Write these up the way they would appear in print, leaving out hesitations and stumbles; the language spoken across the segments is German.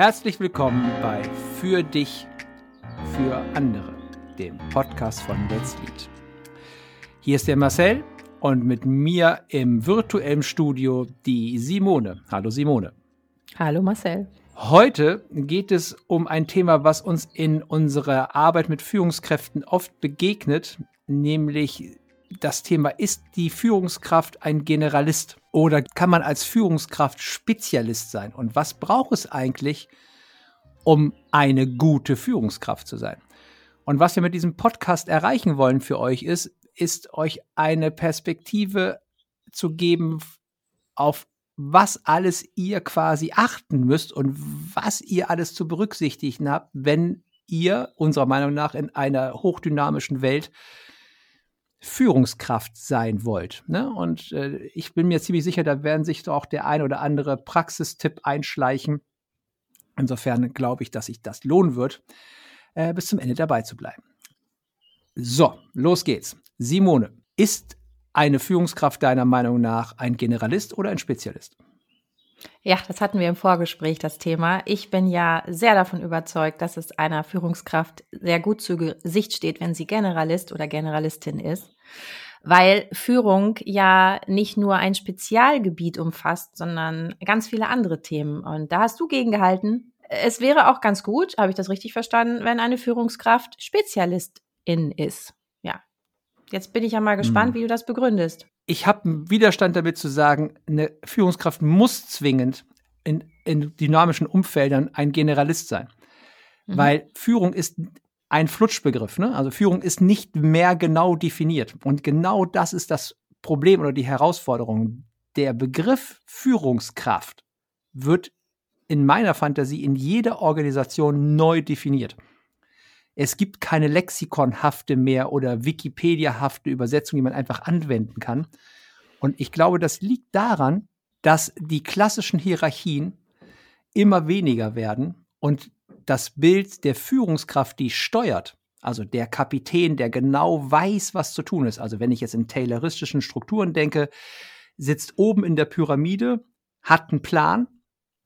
Herzlich willkommen bei Für dich, für andere, dem Podcast von Let's Lead. Hier ist der Marcel und mit mir im virtuellen Studio die Simone. Hallo Simone. Hallo Marcel. Heute geht es um ein Thema, was uns in unserer Arbeit mit Führungskräften oft begegnet, nämlich das Thema, ist die Führungskraft ein Generalist oder kann man als Führungskraft Spezialist sein? Und was braucht es eigentlich, um eine gute Führungskraft zu sein? Und was wir mit diesem Podcast erreichen wollen für euch ist euch eine Perspektive zu geben, auf was alles ihr quasi achten müsst und was ihr alles zu berücksichtigen habt, wenn ihr unserer Meinung nach in einer hochdynamischen Welt Führungskraft sein wollt. Ne? Und ich bin mir ziemlich sicher, da werden sich auch der ein oder andere Praxistipp einschleichen. Insofern glaube ich, dass sich das lohnen wird, bis zum Ende dabei zu bleiben. So, los geht's. Simone, ist eine Führungskraft deiner Meinung nach ein Generalist oder ein Spezialist? Ja, das hatten wir im Vorgespräch, das Thema. Ich bin ja sehr davon überzeugt, dass es einer Führungskraft sehr gut zu Gesicht steht, wenn sie Generalist oder Generalistin ist, weil Führung ja nicht nur ein Spezialgebiet umfasst, sondern ganz viele andere Themen. Und da hast du gegengehalten. Es wäre auch ganz gut, habe ich das richtig verstanden, wenn eine Führungskraft Spezialistin ist. Ja, jetzt bin ich ja mal gespannt, wie du das begründest. Ich habe einen Widerstand damit zu sagen, eine Führungskraft muss zwingend in dynamischen Umfeldern ein Generalist sein. Mhm. Weil Führung ist ein Flutschbegriff. Ne? Also Führung ist nicht mehr genau definiert. Und genau das ist das Problem oder die Herausforderung. Der Begriff Führungskraft wird in meiner Fantasie in jeder Organisation neu definiert. Es gibt keine lexikonhafte mehr oder Wikipedia-hafte Übersetzung, die man einfach anwenden kann. Und ich glaube, das liegt daran, dass die klassischen Hierarchien immer weniger werden und das Bild der Führungskraft, die steuert, also der Kapitän, der genau weiß, was zu tun ist. Also wenn ich jetzt in tayloristischen Strukturen denke, sitzt oben in der Pyramide, hat einen Plan,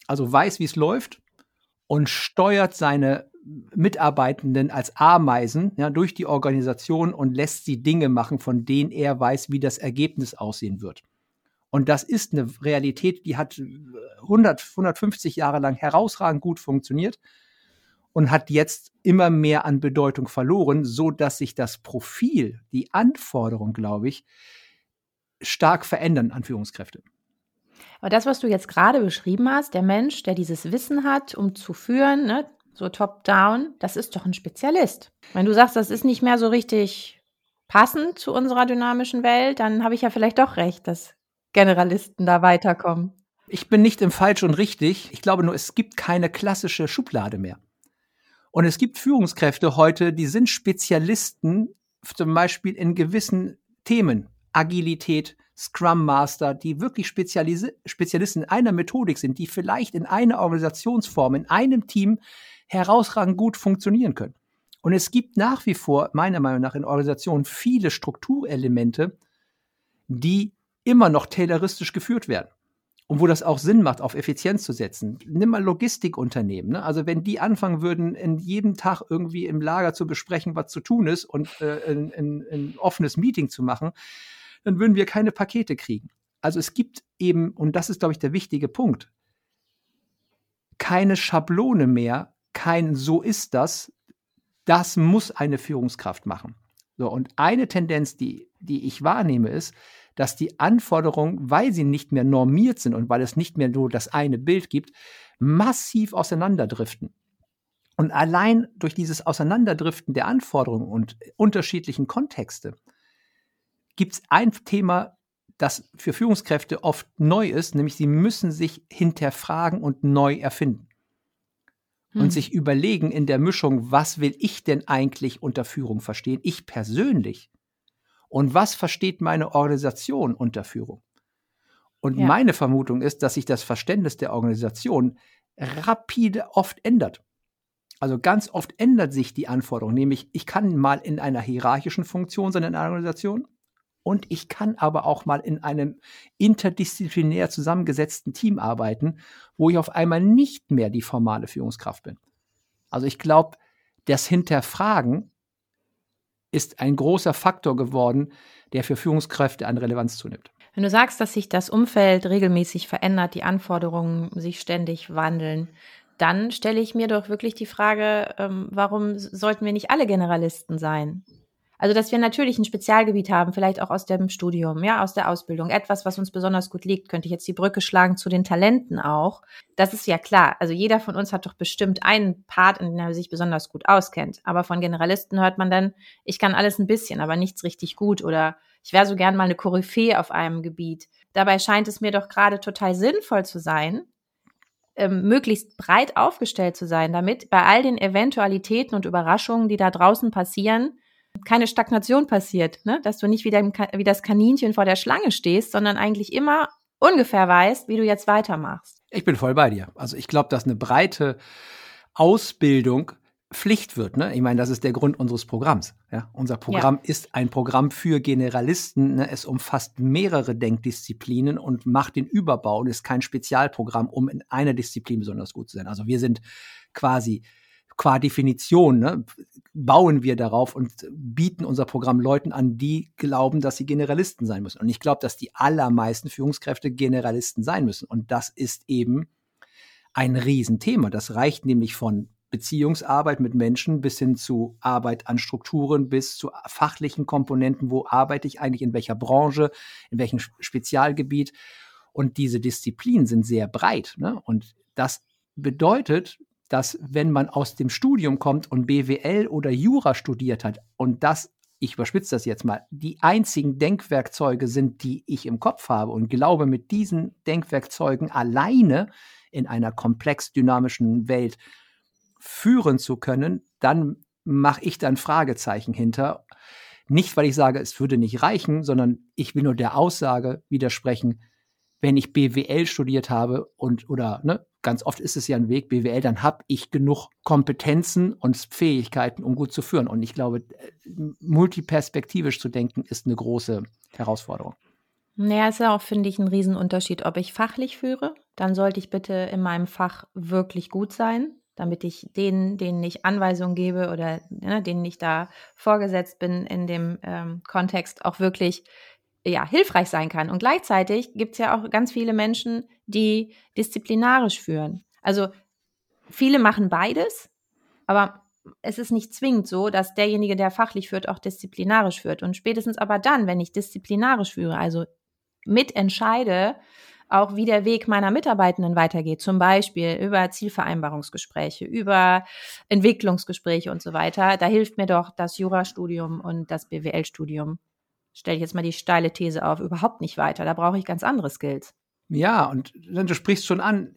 also weiß, wie es läuft und steuert seine Mitarbeitenden als Ameisen, ja, durch die Organisation und lässt sie Dinge machen, von denen er weiß, wie das Ergebnis aussehen wird. Und das ist eine Realität, die hat 150 Jahre lang herausragend gut funktioniert und hat jetzt immer mehr an Bedeutung verloren, so dass sich das Profil, die Anforderung, glaube ich, stark verändern an Führungskräfte. Aber das, was du jetzt gerade beschrieben hast, der Mensch, der dieses Wissen hat, um zu führen, ne? So top-down, das ist doch ein Spezialist. Wenn du sagst, das ist nicht mehr so richtig passend zu unserer dynamischen Welt, dann habe ich ja vielleicht doch recht, dass Generalisten da weiterkommen. Ich bin nicht im Falsch und richtig. Ich glaube nur, es gibt keine klassische Schublade mehr. Und es gibt Führungskräfte heute, die sind Spezialisten, zum Beispiel in gewissen Themen. Agilität, Scrum Master, die wirklich Spezialisten in einer Methodik sind, die vielleicht in einer Organisationsform, in einem Team herausragend gut funktionieren können. Und es gibt nach wie vor, meiner Meinung nach, in Organisationen viele Strukturelemente, die immer noch tayloristisch geführt werden. Und wo das auch Sinn macht, auf Effizienz zu setzen. Nimm mal Logistikunternehmen. Ne? Also wenn die anfangen würden, in jedem Tag irgendwie im Lager zu besprechen, was zu tun ist und ein offenes Meeting zu machen, dann würden wir keine Pakete kriegen. Also es gibt eben, und das ist, glaube ich, der wichtige Punkt, keine Schablone mehr, kein so ist das, das muss eine Führungskraft machen. So, und eine Tendenz, die ich wahrnehme, ist, dass die Anforderungen, weil sie nicht mehr normiert sind und weil es nicht mehr nur das eine Bild gibt, massiv auseinanderdriften. Und allein durch dieses Auseinanderdriften der Anforderungen und unterschiedlichen Kontexte gibt es ein Thema, das für Führungskräfte oft neu ist, nämlich sie müssen sich hinterfragen und neu erfinden. Und sich überlegen in der Mischung, was will ich denn eigentlich unter Führung verstehen? Ich persönlich. Und was versteht meine Organisation unter Führung? Und meine Vermutung ist, dass sich das Verständnis der Organisation rapide oft ändert. Also ganz oft ändert sich die Anforderung, nämlich ich kann mal in einer hierarchischen Funktion sein in einer Organisation Und ich kann aber auch mal in einem interdisziplinär zusammengesetzten Team arbeiten, wo ich auf einmal nicht mehr die formale Führungskraft bin. Also ich glaube, das Hinterfragen ist ein großer Faktor geworden, der für Führungskräfte an Relevanz zunimmt. Wenn du sagst, dass sich das Umfeld regelmäßig verändert, die Anforderungen sich ständig wandeln, dann stelle ich mir doch wirklich die Frage, warum sollten wir nicht alle Generalisten sein? Also, dass wir natürlich ein Spezialgebiet haben, vielleicht auch aus dem Studium, ja, aus der Ausbildung, etwas, was uns besonders gut liegt, könnte ich jetzt die Brücke schlagen zu den Talenten auch. Das ist ja klar. Also, jeder von uns hat doch bestimmt einen Part, in dem er sich besonders gut auskennt. Aber von Generalisten hört man dann, ich kann alles ein bisschen, aber nichts richtig gut oder ich wäre so gern mal eine Koryphäe auf einem Gebiet. Dabei scheint es mir doch gerade total sinnvoll zu sein, möglichst breit aufgestellt zu sein, damit bei all den Eventualitäten und Überraschungen, die da draußen passieren, keine Stagnation passiert, ne? Dass du nicht wie das Kaninchen vor der Schlange stehst, sondern eigentlich immer ungefähr weißt, wie du jetzt weitermachst. Ich bin voll bei dir. Also ich glaube, dass eine breite Ausbildung Pflicht wird. Ne? Ich meine, das ist der Grund unseres Programms. Ja? Unser Programm ist ein Programm für Generalisten. Ne? Es umfasst mehrere Denkdisziplinen und macht den Überbau und ist kein Spezialprogramm, um in einer Disziplin besonders gut zu sein. Also wir sind qua Definition, ne, bauen wir darauf und bieten unser Programm Leuten an, die glauben, dass sie Generalisten sein müssen. Und ich glaube, dass die allermeisten Führungskräfte Generalisten sein müssen. Und das ist eben ein Riesenthema. Das reicht nämlich von Beziehungsarbeit mit Menschen bis hin zu Arbeit an Strukturen, bis zu fachlichen Komponenten. Wo arbeite ich eigentlich, in welcher Branche, in welchem Spezialgebiet? Und diese Disziplinen sind sehr breit, ne? Und das bedeutet, dass wenn man aus dem Studium kommt und BWL oder Jura studiert hat und das, ich überspitze das jetzt mal, die einzigen Denkwerkzeuge sind, die ich im Kopf habe und glaube, mit diesen Denkwerkzeugen alleine in einer komplex dynamischen Welt führen zu können, dann mache ich da ein Fragezeichen hinter. Nicht, weil ich sage, es würde nicht reichen, sondern ich will nur der Aussage widersprechen, wenn ich BWL studiert habe und oder, ne, ganz oft ist es ja ein Weg, BWL, dann habe ich genug Kompetenzen und Fähigkeiten, um gut zu führen. Und ich glaube, multiperspektivisch zu denken, ist eine große Herausforderung. Naja, ist ja auch, finde ich, ein Riesenunterschied, ob ich fachlich führe, dann sollte ich bitte in meinem Fach wirklich gut sein, damit ich denen ich Anweisungen gebe oder, ne, denen ich da vorgesetzt bin in dem Kontext, auch wirklich, ja, hilfreich sein kann. Und gleichzeitig gibt es ja auch ganz viele Menschen, die disziplinarisch führen. Also viele machen beides, aber es ist nicht zwingend so, dass derjenige, der fachlich führt, auch disziplinarisch führt. Und spätestens aber dann, wenn ich disziplinarisch führe, also mitentscheide, auch wie der Weg meiner Mitarbeitenden weitergeht, zum Beispiel über Zielvereinbarungsgespräche, über Entwicklungsgespräche und so weiter, da hilft mir doch das Jurastudium und das BWL-Studium, stelle ich jetzt mal die steile These auf, überhaupt nicht weiter. Da brauche ich ganz andere Skills. Ja, und du sprichst schon an,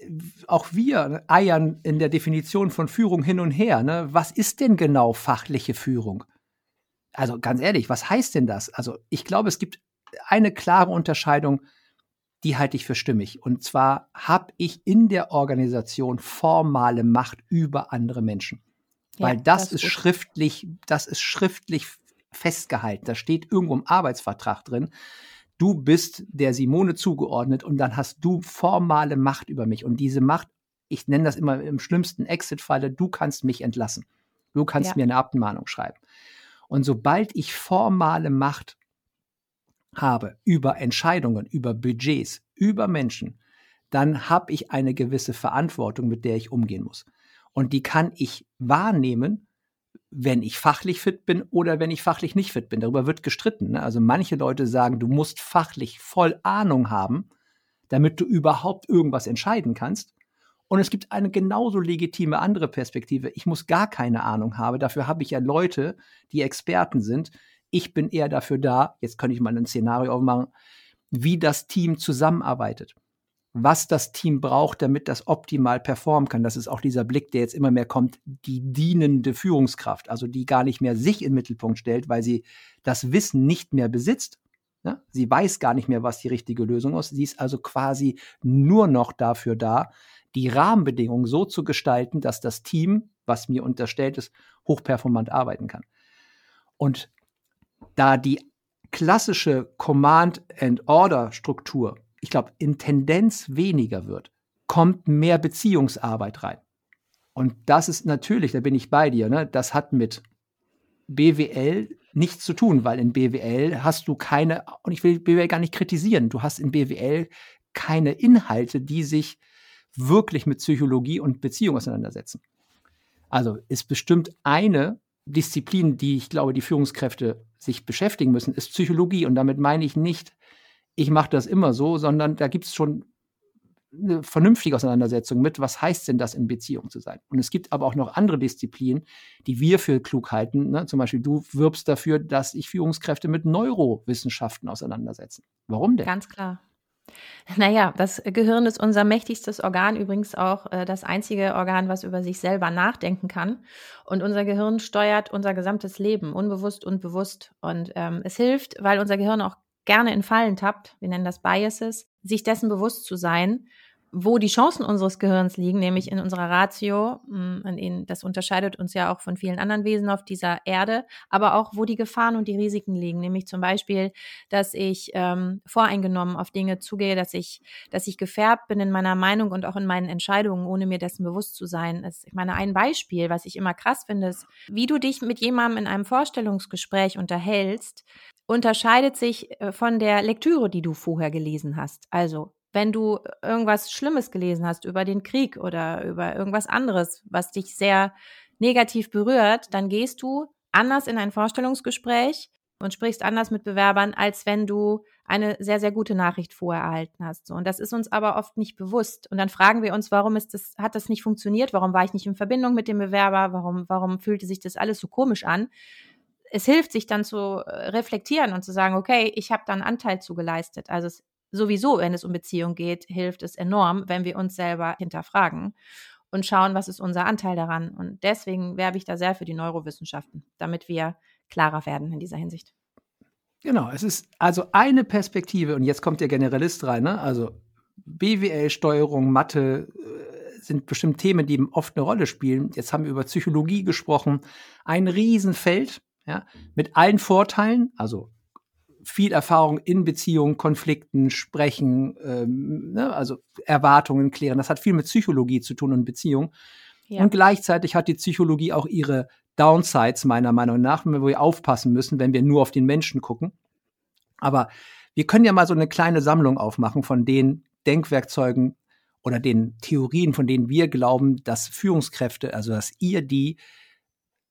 auch wir eiern in der Definition von Führung hin und her. Ne? Was ist denn genau fachliche Führung? Also ganz ehrlich, was heißt denn das? Also ich glaube, es gibt eine klare Unterscheidung, die halte ich für stimmig. Und zwar habe ich in der Organisation formale Macht über andere Menschen. Weil ja, das ist schriftlich festgehalten. Da steht irgendwo im Arbeitsvertrag drin, du bist der Simone zugeordnet und dann hast du formale Macht über mich. Und diese Macht, ich nenne das immer im schlimmsten Exit-Falle, du kannst mich entlassen. Du kannst mir eine Abmahnung schreiben. Und sobald ich formale Macht habe über Entscheidungen, über Budgets, über Menschen, dann habe ich eine gewisse Verantwortung, mit der ich umgehen muss. Und die kann ich wahrnehmen, wenn ich fachlich fit bin oder wenn ich fachlich nicht fit bin. Darüber wird gestritten. Ne? Also manche Leute sagen, du musst fachlich voll Ahnung haben, damit du überhaupt irgendwas entscheiden kannst. Und es gibt eine genauso legitime andere Perspektive. Ich muss gar keine Ahnung haben. Dafür habe ich ja Leute, die Experten sind. Ich bin eher dafür da, jetzt könnte ich mal ein Szenario aufmachen, wie das Team zusammenarbeitet. Was das Team braucht, damit das optimal performen kann. Das ist auch dieser Blick, der jetzt immer mehr kommt, die dienende Führungskraft, also die gar nicht mehr sich im Mittelpunkt stellt, weil sie das Wissen nicht mehr besitzt. Ne? Sie weiß gar nicht mehr, was die richtige Lösung ist. Sie ist also quasi nur noch dafür da, die Rahmenbedingungen so zu gestalten, dass das Team, was mir unterstellt ist, hochperformant arbeiten kann. Und da die klassische Command-and-Order-Struktur, ich glaube, in Tendenz weniger wird, kommt mehr Beziehungsarbeit rein. Und das ist natürlich, da bin ich bei dir, ne? Das hat mit BWL nichts zu tun, weil in BWL hast du keine, und ich will BWL gar nicht kritisieren, du hast in BWL keine Inhalte, die sich wirklich mit Psychologie und Beziehung auseinandersetzen. Also ist bestimmt eine Disziplin, die ich glaube, die Führungskräfte sich beschäftigen müssen, ist Psychologie. Und damit meine ich nicht, ich mache das immer so, sondern da gibt es schon eine vernünftige Auseinandersetzung mit, was heißt denn das, in Beziehung zu sein? Und es gibt aber auch noch andere Disziplinen, die wir für klug halten. Ne? Zum Beispiel, du wirbst dafür, dass sich Führungskräfte mit Neurowissenschaften auseinandersetzen. Warum denn? Ganz klar. Naja, das Gehirn ist unser mächtigstes Organ, übrigens auch das einzige Organ, was über sich selber nachdenken kann. Und unser Gehirn steuert unser gesamtes Leben, unbewusst und bewusst. Und es hilft, weil unser Gehirn auch gerne in Fallen tappt, wir nennen das Biases, sich dessen bewusst zu sein, wo die Chancen unseres Gehirns liegen, nämlich in unserer Ratio. Das unterscheidet uns ja auch von vielen anderen Wesen auf dieser Erde, aber auch, wo die Gefahren und die Risiken liegen, nämlich zum Beispiel, dass ich voreingenommen auf Dinge zugehe, dass ich gefärbt bin in meiner Meinung und auch in meinen Entscheidungen, ohne mir dessen bewusst zu sein. Ich meine, ein Beispiel, was ich immer krass finde, ist, wie du dich mit jemandem in einem Vorstellungsgespräch unterhältst, unterscheidet sich von der Lektüre, die du vorher gelesen hast. Also, wenn du irgendwas Schlimmes gelesen hast über den Krieg oder über irgendwas anderes, was dich sehr negativ berührt, dann gehst du anders in ein Vorstellungsgespräch und sprichst anders mit Bewerbern, als wenn du eine sehr, sehr gute Nachricht vorher erhalten hast. Und das ist uns aber oft nicht bewusst. Und dann fragen wir uns, warum hat das nicht funktioniert? Warum war ich nicht in Verbindung mit dem Bewerber? Warum fühlte sich das alles so komisch an? Es hilft, sich dann zu reflektieren und zu sagen, okay, ich habe da einen Anteil zu geleistet. Also sowieso, wenn es um Beziehung geht, hilft es enorm, wenn wir uns selber hinterfragen und schauen, was ist unser Anteil daran. Und deswegen werbe ich da sehr für die Neurowissenschaften, damit wir klarer werden in dieser Hinsicht. Genau, es ist also eine Perspektive, und jetzt kommt der Generalist rein, ne? Also BWL-Steuerung, Mathe sind bestimmt Themen, die oft eine Rolle spielen. Jetzt haben wir über Psychologie gesprochen, ein Riesenfeld, ja, mit allen Vorteilen, also viel Erfahrung in Beziehungen, Konflikten, Sprechen, also Erwartungen klären. Das hat viel mit Psychologie zu tun und Beziehung. Ja. Und gleichzeitig hat die Psychologie auch ihre Downsides, meiner Meinung nach, wo wir aufpassen müssen, wenn wir nur auf den Menschen gucken. Aber wir können ja mal so eine kleine Sammlung aufmachen von den Denkwerkzeugen oder den Theorien, von denen wir glauben, dass Führungskräfte, also dass ihr die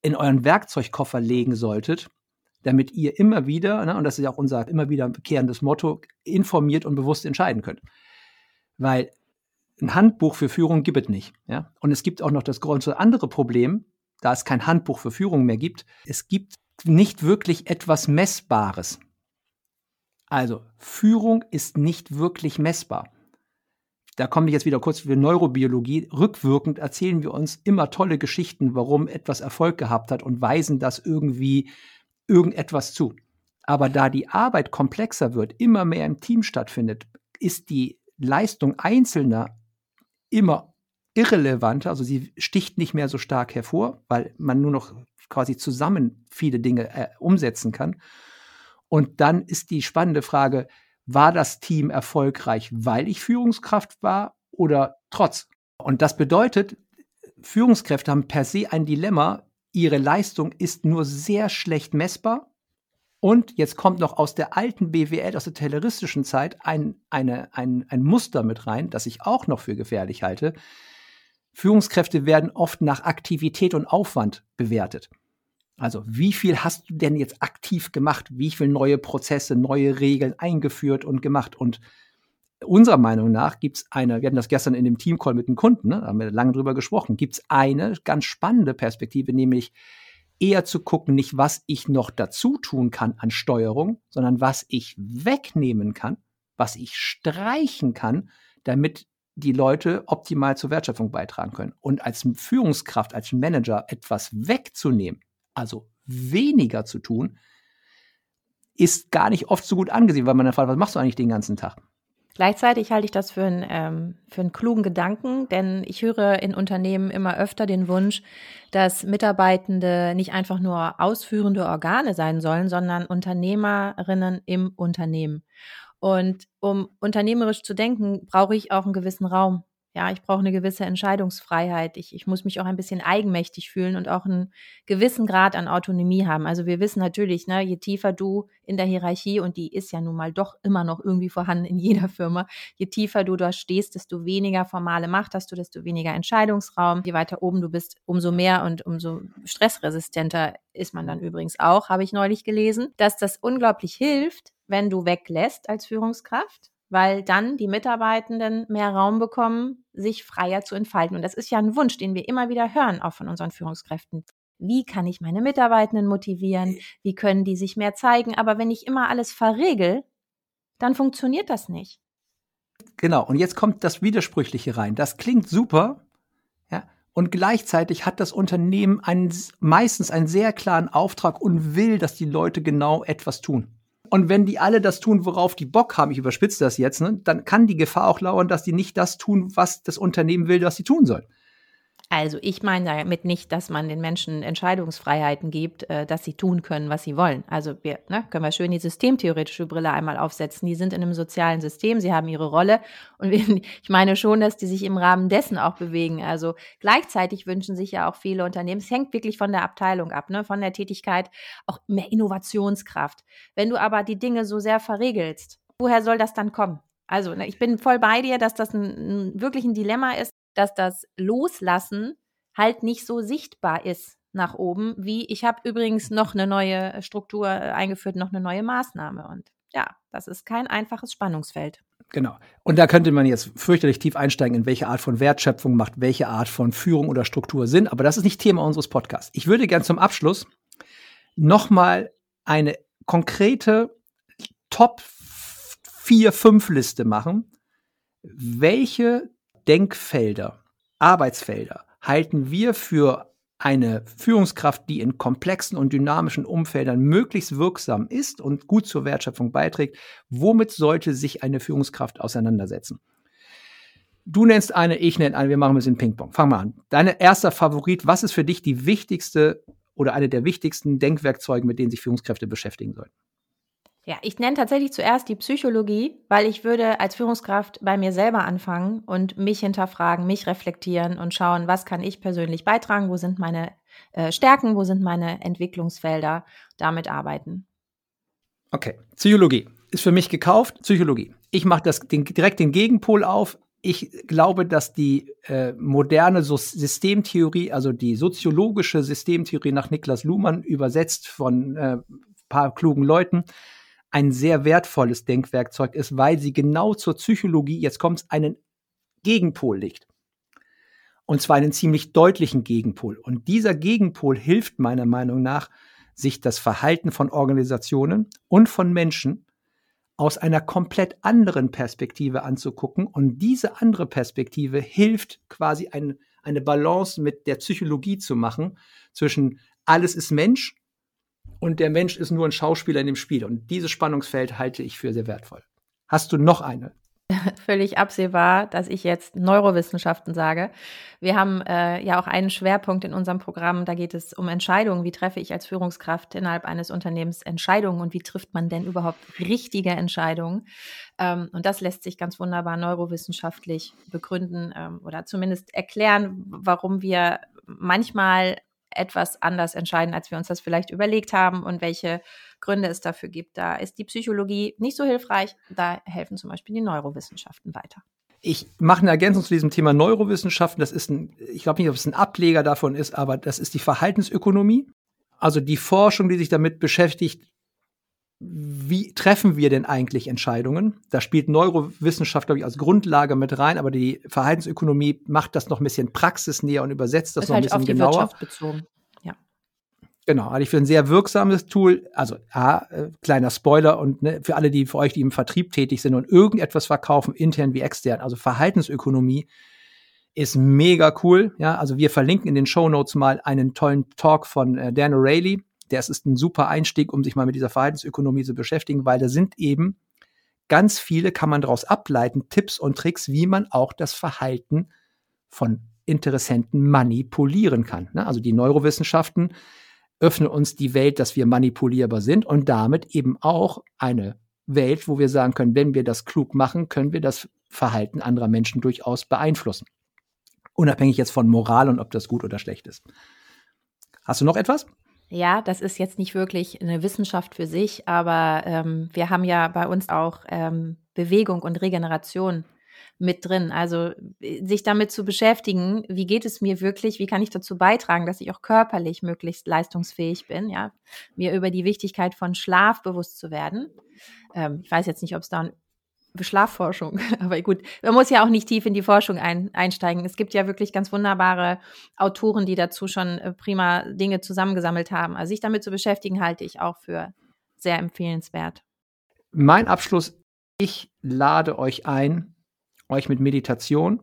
in euren Werkzeugkoffer legen solltet, damit ihr immer wieder, ne, und das ist ja auch unser immer wieder bekehrendes Motto, informiert und bewusst entscheiden könnt. Weil ein Handbuch für Führung gibt es nicht. Ja? Und es gibt auch noch das große andere Problem, da es kein Handbuch für Führung mehr gibt, es gibt nicht wirklich etwas Messbares. Also Führung ist nicht wirklich messbar. Da komme ich jetzt wieder kurz für Neurobiologie. Rückwirkend erzählen wir uns immer tolle Geschichten, warum etwas Erfolg gehabt hat, und weisen das irgendwie irgendetwas zu. Aber da die Arbeit komplexer wird, immer mehr im Team stattfindet, ist die Leistung Einzelner immer irrelevanter. Also sie sticht nicht mehr so stark hervor, weil man nur noch quasi zusammen viele Dinge umsetzen kann. Und dann ist die spannende Frage, war das Team erfolgreich, weil ich Führungskraft war oder trotz? Und das bedeutet, Führungskräfte haben per se ein Dilemma. Ihre Leistung ist nur sehr schlecht messbar. Und jetzt kommt noch aus der alten BWL, aus der tayloristischen Zeit, ein Muster mit rein, das ich auch noch für gefährlich halte. Führungskräfte werden oft nach Aktivität und Aufwand bewertet. Also wie viel hast du denn jetzt aktiv gemacht? Wie viel neue Prozesse, neue Regeln eingeführt und gemacht? Und unserer Meinung nach gibt es wir hatten das gestern in dem Teamcall mit dem Kunden, ne, haben wir lange drüber gesprochen, gibt es eine ganz spannende Perspektive, nämlich eher zu gucken, nicht was ich noch dazu tun kann an Steuerung, sondern was ich wegnehmen kann, was ich streichen kann, damit die Leute optimal zur Wertschöpfung beitragen können. Und als Führungskraft, als Manager etwas wegzunehmen, also weniger zu tun, ist gar nicht oft so gut angesehen, weil man dann fragt, was machst du eigentlich den ganzen Tag? Gleichzeitig halte ich das für einen klugen Gedanken, denn ich höre in Unternehmen immer öfter den Wunsch, dass Mitarbeitende nicht einfach nur ausführende Organe sein sollen, sondern Unternehmerinnen im Unternehmen. Und um unternehmerisch zu denken, brauche ich auch einen gewissen Raum. Ja, ich brauche eine gewisse Entscheidungsfreiheit. Ich muss mich auch ein bisschen eigenmächtig fühlen und auch einen gewissen Grad an Autonomie haben. Also wir wissen natürlich, ne, je tiefer du in der Hierarchie, und die ist ja nun mal doch immer noch irgendwie vorhanden in jeder Firma, je tiefer du da stehst, desto weniger formale Macht hast du, desto weniger Entscheidungsraum. Je weiter oben du bist, umso mehr und umso stressresistenter ist man dann übrigens auch, habe ich neulich gelesen, dass das unglaublich hilft, wenn du weglässt als Führungskraft, weil dann die Mitarbeitenden mehr Raum bekommen, sich freier zu entfalten. Und das ist ja ein Wunsch, den wir immer wieder hören, auch von unseren Führungskräften. Wie kann ich meine Mitarbeitenden motivieren? Wie können die sich mehr zeigen? Aber wenn ich immer alles verregel, dann funktioniert das nicht. Genau, und jetzt kommt das Widersprüchliche rein. Das klingt super, ja, und gleichzeitig hat das Unternehmen meistens einen sehr klaren Auftrag und will, dass die Leute genau etwas tun. Und wenn die alle das tun, worauf die Bock haben, ich überspitze das jetzt, ne, dann kann die Gefahr auch lauern, dass die nicht das tun, was das Unternehmen will, was sie tun sollen. Also ich meine damit nicht, dass man den Menschen Entscheidungsfreiheiten gibt, dass sie tun können, was sie wollen. Also können wir schön die systemtheoretische Brille einmal aufsetzen. Die sind in einem sozialen System, sie haben ihre Rolle. Und ich meine schon, dass die sich im Rahmen dessen auch bewegen. Also gleichzeitig wünschen sich ja auch viele Unternehmen, es hängt wirklich von der Abteilung ab, ne, von der Tätigkeit, auch mehr Innovationskraft. Wenn du aber die Dinge so sehr verregelst, woher soll das dann kommen? Also ich bin voll bei dir, dass das wirklich ein Dilemma ist, dass das Loslassen halt nicht so sichtbar ist nach oben, wie ich habe übrigens noch eine neue Struktur eingeführt, noch eine neue Maßnahme. Und ja, das ist kein einfaches Spannungsfeld. Genau. Und da könnte man jetzt fürchterlich tief einsteigen, in welche Art von Wertschöpfung macht welche Art von Führung oder Struktur Sinn. Aber das ist nicht Thema unseres Podcasts. Ich würde gern zum Abschluss nochmal eine konkrete Top 4-5 Liste machen. Welche Denkfelder, Arbeitsfelder halten wir für eine Führungskraft, die in komplexen und dynamischen Umfeldern möglichst wirksam ist und gut zur Wertschöpfung beiträgt? Womit sollte sich eine Führungskraft auseinandersetzen? Du nennst eine, ich nenne eine, wir machen ein bisschen Ping-Pong. Fang mal an. Dein erster Favorit, was ist für dich die wichtigste oder eine der wichtigsten Denkwerkzeuge, mit denen sich Führungskräfte beschäftigen sollten? Ja, ich nenne tatsächlich zuerst die Psychologie, weil ich würde als Führungskraft bei mir selber anfangen und mich hinterfragen, mich reflektieren und schauen, was kann ich persönlich beitragen, wo sind meine Stärken, wo sind meine Entwicklungsfelder, damit arbeiten. Okay, Psychologie ist für mich gekauft, Psychologie. Ich mache direkt den Gegenpol auf. Ich glaube, dass die moderne Systemtheorie, also die soziologische Systemtheorie nach Niklas Luhmann, übersetzt von ein paar klugen Leuten, ein sehr wertvolles Denkwerkzeug ist, weil sie genau zur Psychologie, jetzt kommt es, einen Gegenpol legt. Und zwar einen ziemlich deutlichen Gegenpol. Und dieser Gegenpol hilft meiner Meinung nach, sich das Verhalten von Organisationen und von Menschen aus einer komplett anderen Perspektive anzugucken. Und diese andere Perspektive hilft quasi eine Balance mit der Psychologie zu machen zwischen alles ist Mensch und der Mensch ist nur ein Schauspieler in dem Spiel. Und dieses Spannungsfeld halte ich für sehr wertvoll. Hast du noch eine? Völlig absehbar, dass ich jetzt Neurowissenschaften sage. Wir haben ja auch einen Schwerpunkt in unserem Programm, da geht es um Entscheidungen. Wie treffe ich als Führungskraft innerhalb eines Unternehmens Entscheidungen und wie trifft man denn überhaupt richtige Entscheidungen? Und das lässt sich ganz wunderbar neurowissenschaftlich begründen oder zumindest erklären, warum wir manchmal etwas anders entscheiden, als wir uns das vielleicht überlegt haben und welche Gründe es dafür gibt. Da ist die Psychologie nicht so hilfreich, da helfen zum Beispiel die Neurowissenschaften weiter. Ich mache eine Ergänzung zu diesem Thema Neurowissenschaften. Das ist ich glaube nicht, ob es ein Ableger davon ist, aber das ist die Verhaltensökonomie. Also die Forschung, die sich damit beschäftigt, wie treffen wir denn eigentlich Entscheidungen? Da spielt Neurowissenschaft, glaube ich, als Grundlage mit rein, aber die Verhaltensökonomie macht das noch ein bisschen praxisnäher und übersetzt das ist noch ein bisschen genauer. Ist halt auf die Wirtschaft bezogen, ja. Genau, also ich finde ein sehr wirksames Tool, also kleiner Spoiler und ne, für alle, die im Vertrieb tätig sind und irgendetwas verkaufen, intern wie extern, also Verhaltensökonomie ist mega cool, ja, also wir verlinken in den Shownotes mal einen tollen Talk von Dan Ariely. Das ist ein super Einstieg, um sich mal mit dieser Verhaltensökonomie zu beschäftigen, weil da sind eben ganz viele kann man daraus ableiten, Tipps und Tricks, wie man auch das Verhalten von Interessenten manipulieren kann. Also die Neurowissenschaften öffnen uns die Welt, dass wir manipulierbar sind und damit eben auch eine Welt, wo wir sagen können, wenn wir das klug machen, können wir das Verhalten anderer Menschen durchaus beeinflussen. Unabhängig jetzt von Moral und ob das gut oder schlecht ist. Hast du noch etwas? Ja, das ist jetzt nicht wirklich eine Wissenschaft für sich, aber wir haben ja bei uns auch Bewegung und Regeneration mit drin. Also sich damit zu beschäftigen, wie geht es mir wirklich, wie kann ich dazu beitragen, dass ich auch körperlich möglichst leistungsfähig bin, ja, mir über die Wichtigkeit von Schlaf bewusst zu werden. Ich weiß jetzt nicht, ob es da Schlafforschung, aber gut, man muss ja auch nicht tief in die Forschung einsteigen. Es gibt ja wirklich ganz wunderbare Autoren, die dazu schon prima Dinge zusammengesammelt haben. Also sich damit zu beschäftigen, halte ich auch für sehr empfehlenswert. Mein Abschluss, ich lade euch ein, euch mit Meditation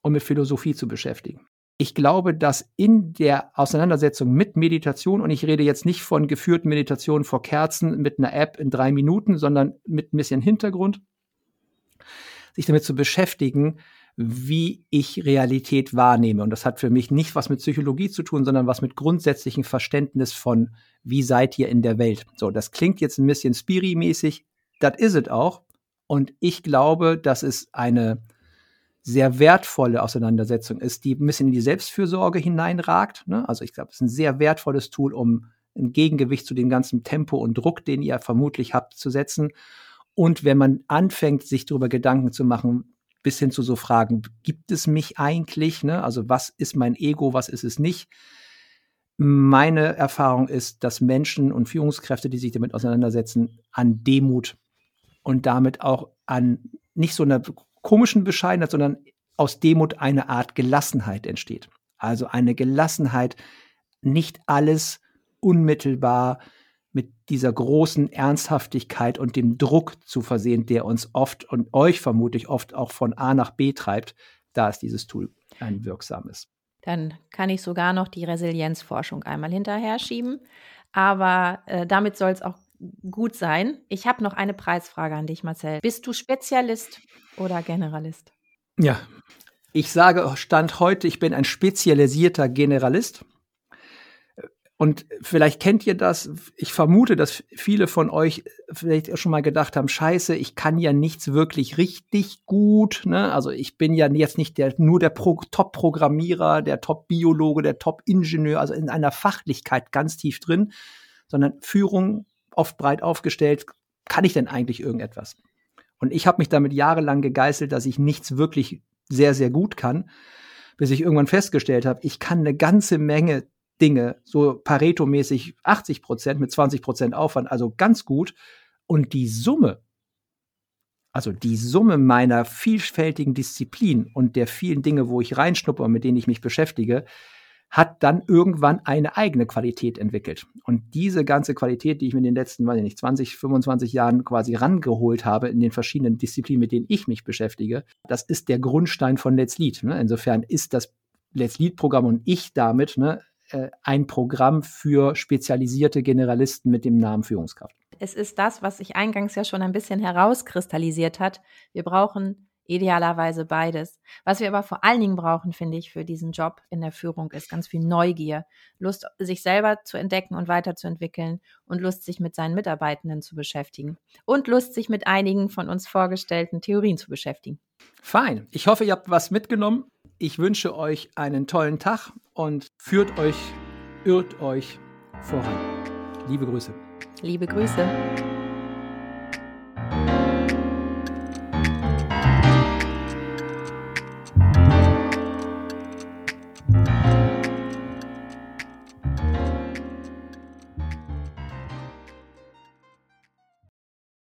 und mit Philosophie zu beschäftigen. Ich glaube, dass in der Auseinandersetzung mit Meditation, und ich rede jetzt nicht von geführten Meditationen vor Kerzen mit einer App in 3 Minuten, sondern mit ein bisschen Hintergrund, sich damit zu beschäftigen, wie ich Realität wahrnehme. Und das hat für mich nicht was mit Psychologie zu tun, sondern was mit grundsätzlichem Verständnis von, wie seid ihr in der Welt. So, das klingt jetzt ein bisschen spiri-mäßig, das is it auch. Und ich glaube, dass es eine sehr wertvolle Auseinandersetzung ist, die ein bisschen in die Selbstfürsorge hineinragt. Also ich glaube, es ist ein sehr wertvolles Tool, um ein Gegengewicht zu dem ganzen Tempo und Druck, den ihr vermutlich habt, zu setzen. Und wenn man anfängt, sich darüber Gedanken zu machen, bis hin zu so Fragen, gibt es mich eigentlich? Also was ist mein Ego, was ist es nicht? Meine Erfahrung ist, dass Menschen und Führungskräfte, die sich damit auseinandersetzen, an Demut und damit auch an nicht so einer komischen Bescheidenheit, sondern aus Demut eine Art Gelassenheit entsteht. Also eine Gelassenheit, nicht alles unmittelbar mit dieser großen Ernsthaftigkeit und dem Druck zu versehen, der uns oft und euch vermutlich oft auch von A nach B treibt, da ist dieses Tool ein wirksames. Dann kann ich sogar noch die Resilienzforschung einmal hinterher schieben, aber damit soll es auch gut sein. Ich habe noch eine Preisfrage an dich, Marcel. Bist du Spezialist oder Generalist? Ja, ich sage Stand heute, ich bin ein spezialisierter Generalist. Und vielleicht kennt ihr das, ich vermute, dass viele von euch vielleicht schon mal gedacht haben, scheiße, ich kann ja nichts wirklich richtig gut, ne? Also ich bin ja jetzt nicht nur der Top-Programmierer, der Top-Biologe, der Top-Ingenieur, also in einer Fachlichkeit ganz tief drin, sondern Führung oft breit aufgestellt, kann ich denn eigentlich irgendetwas? Und ich habe mich damit jahrelang gegeißelt, dass ich nichts wirklich sehr, sehr gut kann, bis ich irgendwann festgestellt habe, ich kann eine ganze Menge Dinge, so Pareto-mäßig 80% mit 20% Aufwand, also ganz gut. Und die Summe meiner vielfältigen Disziplinen und der vielen Dinge, wo ich reinschnuppere, mit denen ich mich beschäftige, hat dann irgendwann eine eigene Qualität entwickelt. Und diese ganze Qualität, die ich mir in den letzten, 20, 25 Jahren quasi rangeholt habe in den verschiedenen Disziplinen, mit denen ich mich beschäftige, das ist der Grundstein von Let's Lead. Insofern ist das Let's Lead-Programm und ich damit, ein Programm für spezialisierte Generalisten mit dem Namen Führungskraft. Es ist das, was sich eingangs ja schon ein bisschen herauskristallisiert hat. Wir brauchen idealerweise beides. Was wir aber vor allen Dingen brauchen, finde ich, für diesen Job in der Führung ist ganz viel Neugier, Lust, sich selber zu entdecken und weiterzuentwickeln und Lust, sich mit seinen Mitarbeitenden zu beschäftigen und Lust, sich mit einigen von uns vorgestellten Theorien zu beschäftigen. Fein. Ich hoffe, ihr habt was mitgenommen. Ich wünsche euch einen tollen Tag und irrt euch voran. Liebe Grüße. Liebe Grüße.